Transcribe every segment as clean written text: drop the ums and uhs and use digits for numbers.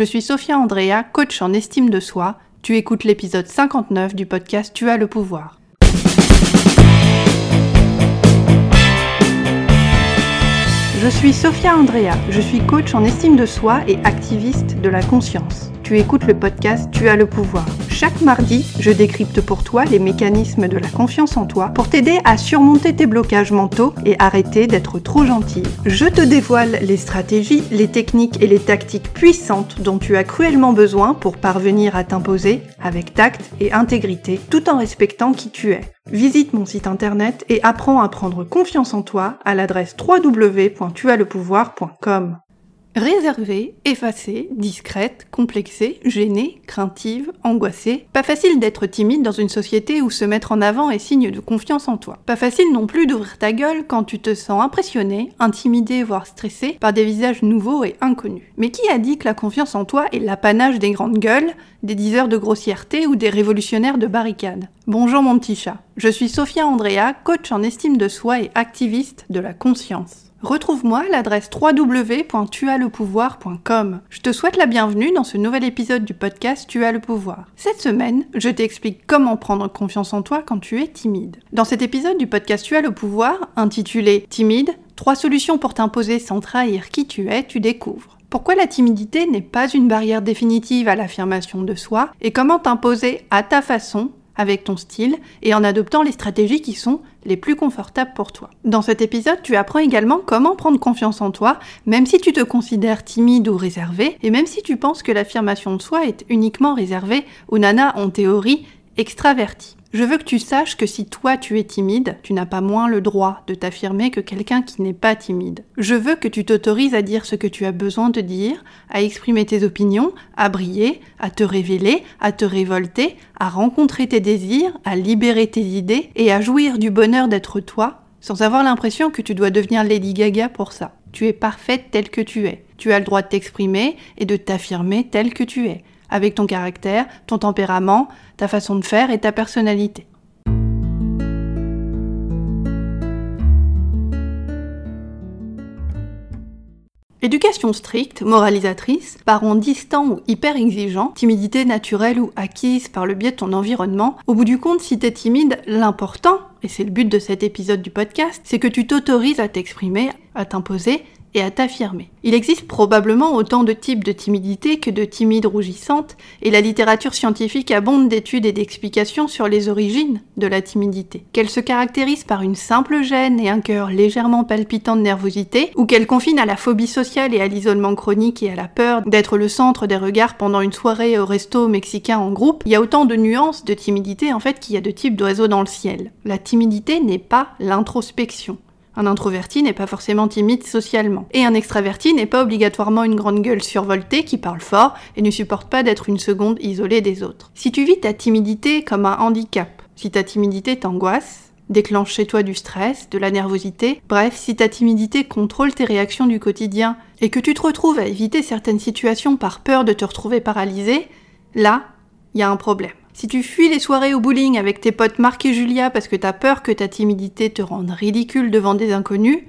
Je suis Sophia Andrea, coach en estime de soi. Tu écoutes l'épisode 59 du podcast Tu as le pouvoir. Je suis Sophia Andrea, je suis coach en estime de soi et activiste de la conscience. Tu écoutes le podcast Tu as le pouvoir. Chaque mardi, je décrypte pour toi les mécanismes de la confiance en toi pour t'aider à surmonter tes blocages mentaux et arrêter d'être trop gentille. Je te dévoile les stratégies, les techniques et les tactiques puissantes dont tu as cruellement besoin pour parvenir à t'imposer avec tact et intégrité tout en respectant qui tu es. Visite mon site internet et apprends à prendre confiance en toi à l'adresse www.tuaslepouvoir.com. Réservée, effacée, discrète, complexée, gênée, craintive, angoissée. Pas facile d'être timide dans une société où se mettre en avant est signe de confiance en toi. Pas facile non plus d'ouvrir ta gueule quand tu te sens impressionné, intimidé, voire stressé par des visages nouveaux et inconnus. Mais qui a dit que la confiance en toi est l'apanage des grandes gueules, des diseurs de grossièreté ou des révolutionnaires de barricades ? Bonjour mon petit chat, je suis Sophia Andrea, coach en estime de soi et activiste de la conscience. Retrouve-moi à l'adresse www.tuaslepouvoir.com. Je te souhaite la bienvenue dans ce nouvel épisode du podcast Tu as le pouvoir. Cette semaine, je t'explique comment prendre confiance en toi quand tu es timide. Dans cet épisode du podcast Tu as le pouvoir, intitulé « Timide, 3 solutions pour t'imposer sans trahir qui tu es », tu découvres. Pourquoi la timidité n'est pas une barrière définitive à l'affirmation de soi et comment t'imposer à ta façon, avec ton style et en adoptant les stratégies qui sont les plus confortables pour toi. Dans cet épisode, tu apprends également comment prendre confiance en toi, même si tu te considères timide ou réservé, et même si tu penses que l'affirmation de soi est uniquement réservée aux nanas en théorie extraverties. Je veux que tu saches que si toi tu es timide, tu n'as pas moins le droit de t'affirmer que quelqu'un qui n'est pas timide. Je veux que tu t'autorises à dire ce que tu as besoin de dire, à exprimer tes opinions, à briller, à te révéler, à te révolter, à rencontrer tes désirs, à libérer tes idées et à jouir du bonheur d'être toi, sans avoir l'impression que tu dois devenir Lady Gaga pour ça. Tu es parfaite telle que tu es. Tu as le droit de t'exprimer et de t'affirmer telle que tu es. Avec ton caractère, ton tempérament, ta façon de faire et ta personnalité. Éducation stricte, moralisatrice, parents distants ou hyper exigeants, timidité naturelle ou acquise par le biais de ton environnement. Au bout du compte, si t'es timide, l'important, et c'est le but de cet épisode du podcast, c'est que tu t'autorises à t'exprimer, à t'imposer, et à t'affirmer. Il existe probablement autant de types de timidité que de timides rougissantes, et la littérature scientifique abonde d'études et d'explications sur les origines de la timidité. Qu'elle se caractérise par une simple gêne et un cœur légèrement palpitant de nervosité, ou qu'elle confine à la phobie sociale et à l'isolement chronique et à la peur d'être le centre des regards pendant une soirée au resto mexicain en groupe, il y a autant de nuances de timidité en fait qu'il y a de types d'oiseaux dans le ciel. La timidité n'est pas l'introspection. Un introverti n'est pas forcément timide socialement. Et un extraverti n'est pas obligatoirement une grande gueule survoltée qui parle fort et ne supporte pas d'être une seconde isolée des autres. Si tu vis ta timidité comme un handicap, si ta timidité t'angoisse, déclenche chez toi du stress, de la nervosité, bref, si ta timidité contrôle tes réactions du quotidien et que tu te retrouves à éviter certaines situations par peur de te retrouver paralysé, là, il y a un problème. Si tu fuis les soirées au bowling avec tes potes Marc et Julia parce que t'as peur que ta timidité te rende ridicule devant des inconnus,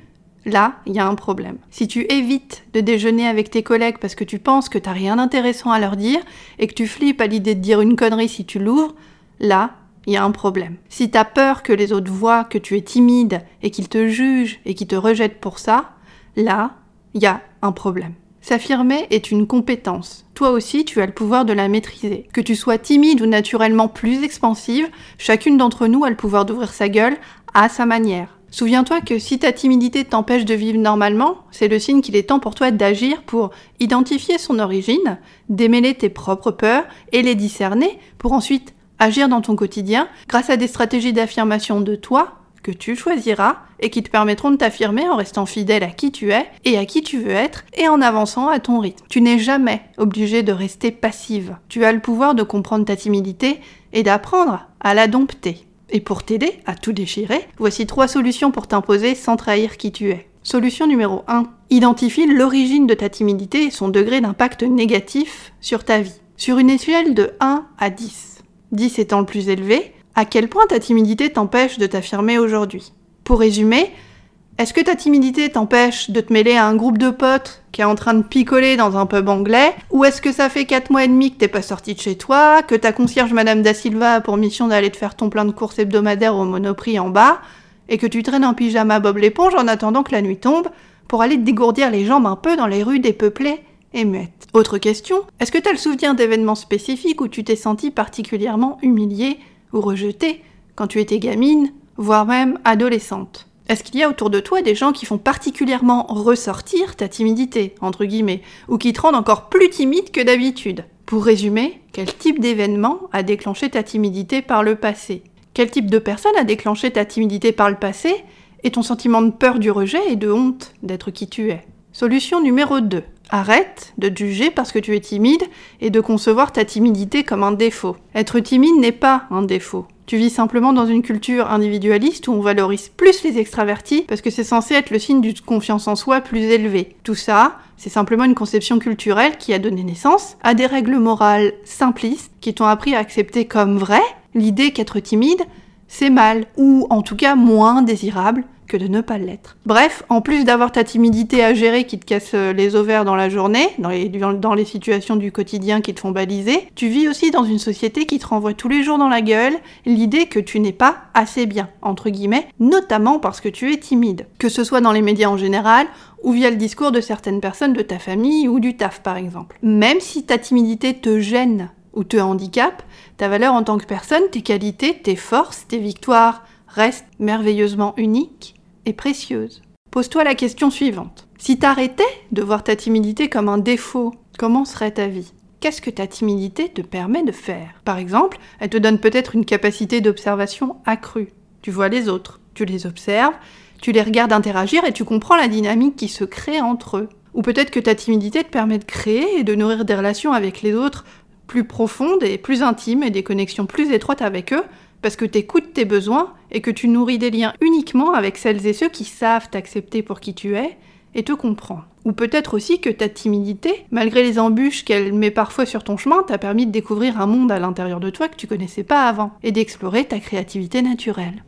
là, il y a un problème. Si tu évites de déjeuner avec tes collègues parce que tu penses que t'as rien d'intéressant à leur dire et que tu flippes à l'idée de dire une connerie si tu l'ouvres, là, il y a un problème. Si t'as peur que les autres voient que tu es timide et qu'ils te jugent et qu'ils te rejettent pour ça, là, il y a un problème. S'affirmer est une compétence. Toi aussi, tu as le pouvoir de la maîtriser. Que tu sois timide ou naturellement plus expansive, chacune d'entre nous a le pouvoir d'ouvrir sa gueule à sa manière. Souviens-toi que si ta timidité t'empêche de vivre normalement, c'est le signe qu'il est temps pour toi d'agir pour identifier son origine, démêler tes propres peurs et les discerner pour ensuite agir dans ton quotidien grâce à des stratégies d'affirmation de toi que tu choisiras et qui te permettront de t'affirmer en restant fidèle à qui tu es et à qui tu veux être et en avançant à ton rythme. Tu n'es jamais obligé de rester passive. Tu as le pouvoir de comprendre ta timidité et d'apprendre à la dompter. Et pour t'aider à tout déchirer, voici 3 solutions pour t'imposer sans trahir qui tu es. Solution numéro 1. Identifie l'origine de ta timidité et son degré d'impact négatif sur ta vie. Sur une échelle de 1 à 10. 10 étant le plus élevé, à quel point ta timidité t'empêche de t'affirmer aujourd'hui ? Pour résumer, Est-ce que ta timidité t'empêche de te mêler à un groupe de potes qui est en train de picoler dans un pub anglais? Ou est-ce que ça fait 4 mois et demi que t'es pas sorti de chez toi, que ta concierge Madame Da Silva a pour mission d'aller te faire ton plein de courses hebdomadaires au Monoprix en bas, et que tu traînes en pyjama Bob l'éponge en attendant que la nuit tombe pour aller te dégourdir les jambes un peu dans les rues dépeuplées et muettes? Autre question, est-ce que t'as le souvenir d'événements spécifiques où tu t'es senti particulièrement humiliée ou rejetée quand tu étais gamine, voire même adolescente? Est-ce qu'il y a autour de toi des gens qui font particulièrement ressortir ta timidité, entre guillemets, ou qui te rendent encore plus timide que d'habitude? Pour résumer, quel type d'événement a déclenché ta timidité par le passé? Quel type de personne a déclenché ta timidité par le passé et ton sentiment de peur du rejet et de honte d'être qui tu es? Solution numéro 2. Arrête de te juger parce que tu es timide et de concevoir ta timidité comme un défaut. Être timide n'est pas un défaut. Tu vis simplement dans une culture individualiste où on valorise plus les extravertis parce que c'est censé être le signe d'une confiance en soi plus élevée. Tout ça, c'est simplement une conception culturelle qui a donné naissance à des règles morales simplistes qui t'ont appris à accepter comme vrai l'idée qu'être timide, c'est mal, ou en tout cas moins désirable que de ne pas l'être. Bref, en plus d'avoir ta timidité à gérer qui te casse les ovaires dans la journée, dans les situations du quotidien qui te font baliser, tu vis aussi dans une société qui te renvoie tous les jours dans la gueule l'idée que tu n'es pas assez bien, entre guillemets, notamment parce que tu es timide. Que ce soit dans les médias en général, ou via le discours de certaines personnes de ta famille ou du taf par exemple. Même si ta timidité te gêne ou te handicape, ta valeur en tant que personne, tes qualités, tes forces, tes victoires restent merveilleusement uniques et précieuses. Pose-toi la question suivante. Si t'arrêtais de voir ta timidité comme un défaut, comment serait ta vie? Qu'est-ce que ta timidité te permet de faire? Par exemple, elle te donne peut-être une capacité d'observation accrue. Tu vois les autres, tu les observes, tu les regardes interagir et tu comprends la dynamique qui se crée entre eux. Ou peut-être que ta timidité te permet de créer et de nourrir des relations avec les autres plus profondes et plus intimes et des connexions plus étroites avec eux, parce que t'écoutes tes besoins et que tu nourris des liens uniquement avec celles et ceux qui savent t'accepter pour qui tu es et te comprendre. Ou peut-être aussi que ta timidité, malgré les embûches qu'elle met parfois sur ton chemin, t'a permis de découvrir un monde à l'intérieur de toi que tu connaissais pas avant et d'explorer ta créativité naturelle.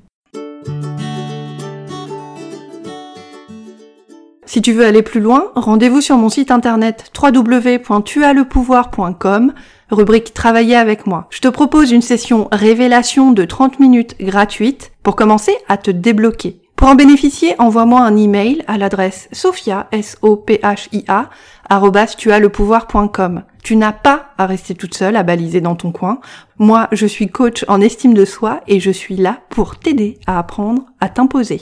Si tu veux aller plus loin, rendez-vous sur mon site internet www.tuaslepouvoir.com, rubrique « Travailler avec moi ». Je te propose une session révélation de 30 minutes gratuite pour commencer à te débloquer. Pour en bénéficier, envoie-moi un email à l'adresse sophia@tuaslepouvoir.com. Tu n'as pas à rester toute seule à baliser dans ton coin. Moi, je suis coach en estime de soi et je suis là pour t'aider à apprendre à t'imposer.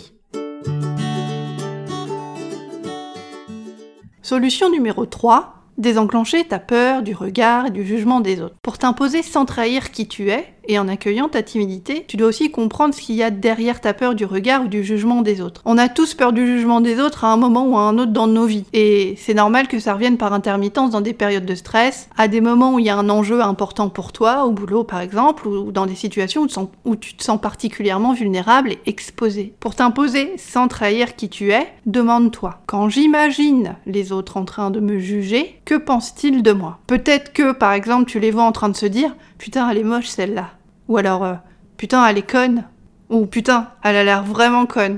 Solution numéro 3, désenclencher ta peur du regard et du jugement des autres. Pour t'imposer sans trahir qui tu es, et en accueillant ta timidité, tu dois aussi comprendre ce qu'il y a derrière ta peur du regard ou du jugement des autres. On a tous peur du jugement des autres à un moment ou à un autre dans nos vies. Et c'est normal que ça revienne par intermittence dans des périodes de stress, à des moments où il y a un enjeu important pour toi, au boulot par exemple, ou dans des situations où tu te sens particulièrement vulnérable et exposé. Pour t'imposer sans trahir qui tu es, demande-toi: quand j'imagine les autres en train de me juger, que pensent-ils de moi? Peut-être que par exemple tu les vois en train de se dire « putain, elle est moche celle-là ». Ou alors, putain, elle est conne. Ou putain, elle a l'air vraiment conne.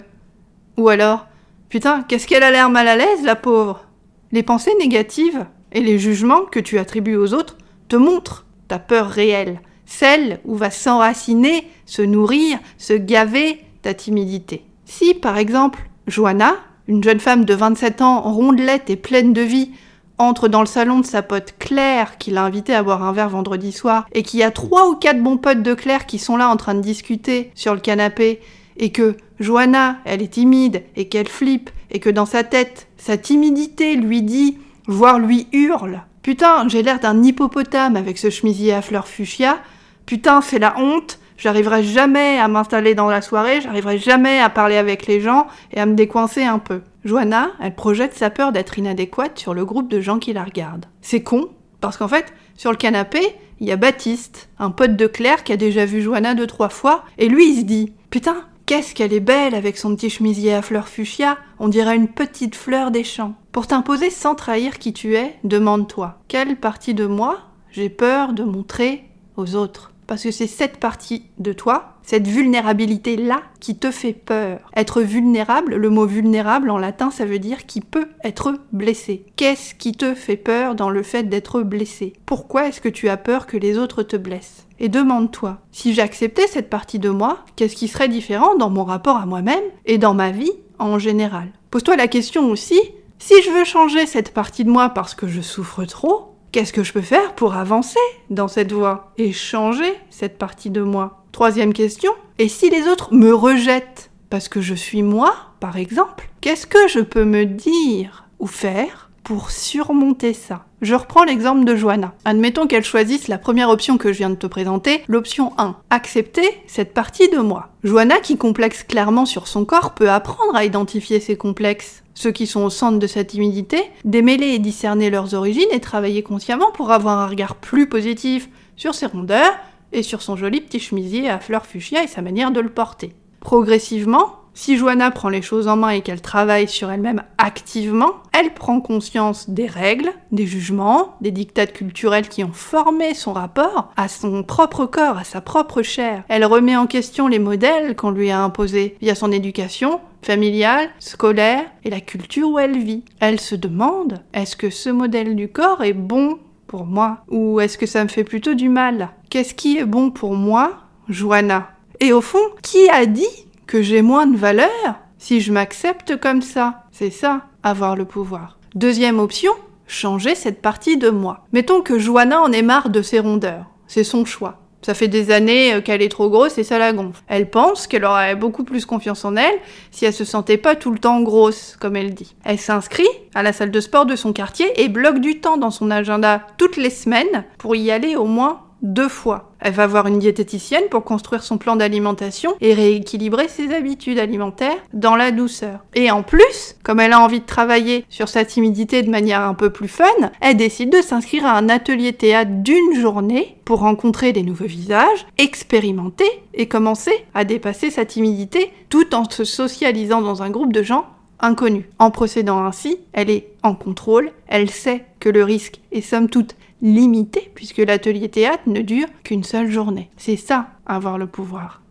Ou alors, putain, qu'est-ce qu'elle a l'air mal à l'aise, la pauvre. Les pensées négatives et les jugements que tu attribues aux autres te montrent ta peur réelle, celle où va s'enraciner, se nourrir, se gaver ta timidité. Si, par exemple, Joanna, une jeune femme de 27 ans, rondelette et pleine de vie, entre dans le salon de sa pote Claire, qui l'a invitée à boire un verre vendredi soir, et qu'il y a 3 ou 4 bons potes de Claire qui sont là en train de discuter sur le canapé, et que Joanna, elle est timide, et qu'elle flippe, et que dans sa tête, sa timidité lui dit, voire lui hurle, « Putain, j'ai l'air d'un hippopotame avec ce chemisier à fleurs fuchsia, putain, c'est la honte, j'arriverai jamais à m'installer dans la soirée, j'arriverai jamais à parler avec les gens et à me décoincer un peu. » Joanna, elle projette sa peur d'être inadéquate sur le groupe de gens qui la regardent. C'est con, parce qu'en fait, sur le canapé, il y a Baptiste, un pote de Claire qui a déjà vu Joanna 2-3 fois, et lui il se dit « Putain, qu'est-ce qu'elle est belle avec son petit chemisier à fleurs fuchsia, on dirait une petite fleur des champs. » Pour t'imposer sans trahir qui tu es, demande-toi: quelle partie de moi j'ai peur de montrer aux autres? Parce que c'est cette partie de toi, cette vulnérabilité-là, qui te fait peur. Être vulnérable, le mot vulnérable en latin, ça veut dire qui peut être blessé. Qu'est-ce qui te fait peur dans le fait d'être blessé ? Pourquoi est-ce que tu as peur que les autres te blessent ? Et demande-toi, si j'acceptais cette partie de moi, qu'est-ce qui serait différent dans mon rapport à moi-même et dans ma vie en général ? Pose-toi la question aussi, si je veux changer cette partie de moi parce que je souffre trop, qu'est-ce que je peux faire pour avancer dans cette voie et changer cette partie de moi ? Troisième question, et si les autres me rejettent parce que je suis moi, par exemple, qu'est-ce que je peux me dire ou faire pour surmonter ça ? Je reprends l'exemple de Joanna. Admettons qu'elle choisisse la première option que je viens de te présenter, l'option 1, accepter cette partie de moi. Joanna, qui complexe clairement sur son corps, peut apprendre à identifier ses complexes, ceux qui sont au centre de sa timidité, démêler et discerner leurs origines et travailler consciemment pour avoir un regard plus positif sur ses rondeurs et sur son joli petit chemisier à fleurs fuchsia et sa manière de le porter. Progressivement, si Joanna prend les choses en main et qu'elle travaille sur elle-même activement, elle prend conscience des règles, des jugements, des dictats culturels qui ont formé son rapport à son propre corps, à sa propre chair. Elle remet en question les modèles qu'on lui a imposés via son éducation familiale, scolaire et la culture où elle vit. Elle se demande, est-ce que ce modèle du corps est bon pour moi ? Ou est-ce que ça me fait plutôt du mal ? Qu'est-ce qui est bon pour moi, Joanna ? Et au fond, qui a dit que j'ai moins de valeur si je m'accepte comme ça? C'est ça, avoir le pouvoir. Deuxième option, changer cette partie de moi. Mettons que Joanna en ait marre de ses rondeurs. C'est son choix. Ça fait des années qu'elle est trop grosse et ça la gonfle. Elle pense qu'elle aurait beaucoup plus confiance en elle si elle se sentait pas tout le temps grosse, comme elle dit. Elle s'inscrit à la salle de sport de son quartier et bloque du temps dans son agenda toutes les semaines pour y aller au moins 2 fois. Elle va voir une diététicienne pour construire son plan d'alimentation et rééquilibrer ses habitudes alimentaires dans la douceur. Et en plus, comme elle a envie de travailler sur sa timidité de manière un peu plus fun, elle décide de s'inscrire à un atelier théâtre d'1 journée pour rencontrer des nouveaux visages, expérimenter et commencer à dépasser sa timidité tout en se socialisant dans un groupe de gens inconnus. En procédant ainsi, elle est en contrôle, elle sait que le risque est somme toute limité puisque l'atelier théâtre ne dure qu'1 seule journée. C'est ça, avoir le pouvoir.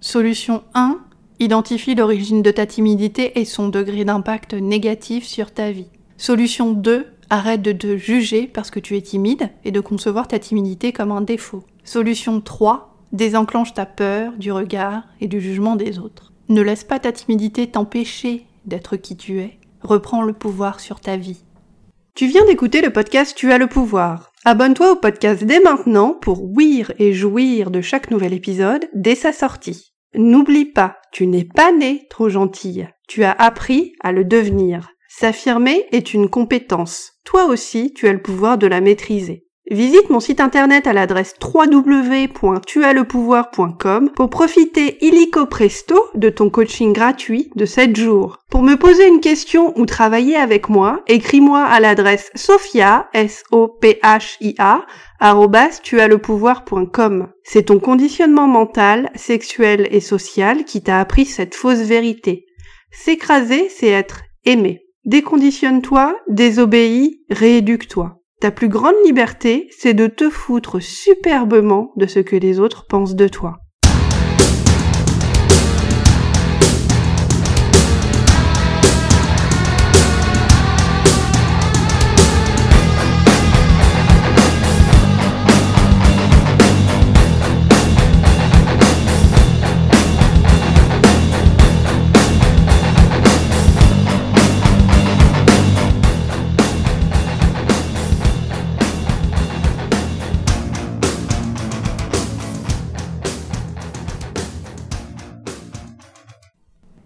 Solution 1, identifie l'origine de ta timidité et son degré d'impact négatif sur ta vie. Solution 2, arrête de te juger parce que tu es timide et de concevoir ta timidité comme un défaut. Solution 3, désenclenche ta peur du regard et du jugement des autres. Ne laisse pas ta timidité t'empêcher d'être qui tu es. Reprends le pouvoir sur ta vie. Tu viens d'écouter le podcast Tu as le pouvoir. Abonne-toi au podcast dès maintenant pour ouïr et jouir de chaque nouvel épisode dès sa sortie. N'oublie pas, tu n'es pas née trop gentille. Tu as appris à le devenir. S'affirmer est une compétence. Toi aussi, tu as le pouvoir de la maîtriser. Visite mon site internet à l'adresse www.tuaslepouvoir.com pour profiter illico presto de ton coaching gratuit de 7 jours. Pour me poser une question ou travailler avec moi, écris-moi à l'adresse sophia@tuaslepouvoir.com. C'est ton conditionnement mental, sexuel et social qui t'a appris cette fausse vérité. S'écraser, c'est être aimé. Déconditionne-toi, désobéis, rééduque-toi. Ta plus grande liberté, c'est de te foutre superbement de ce que les autres pensent de toi.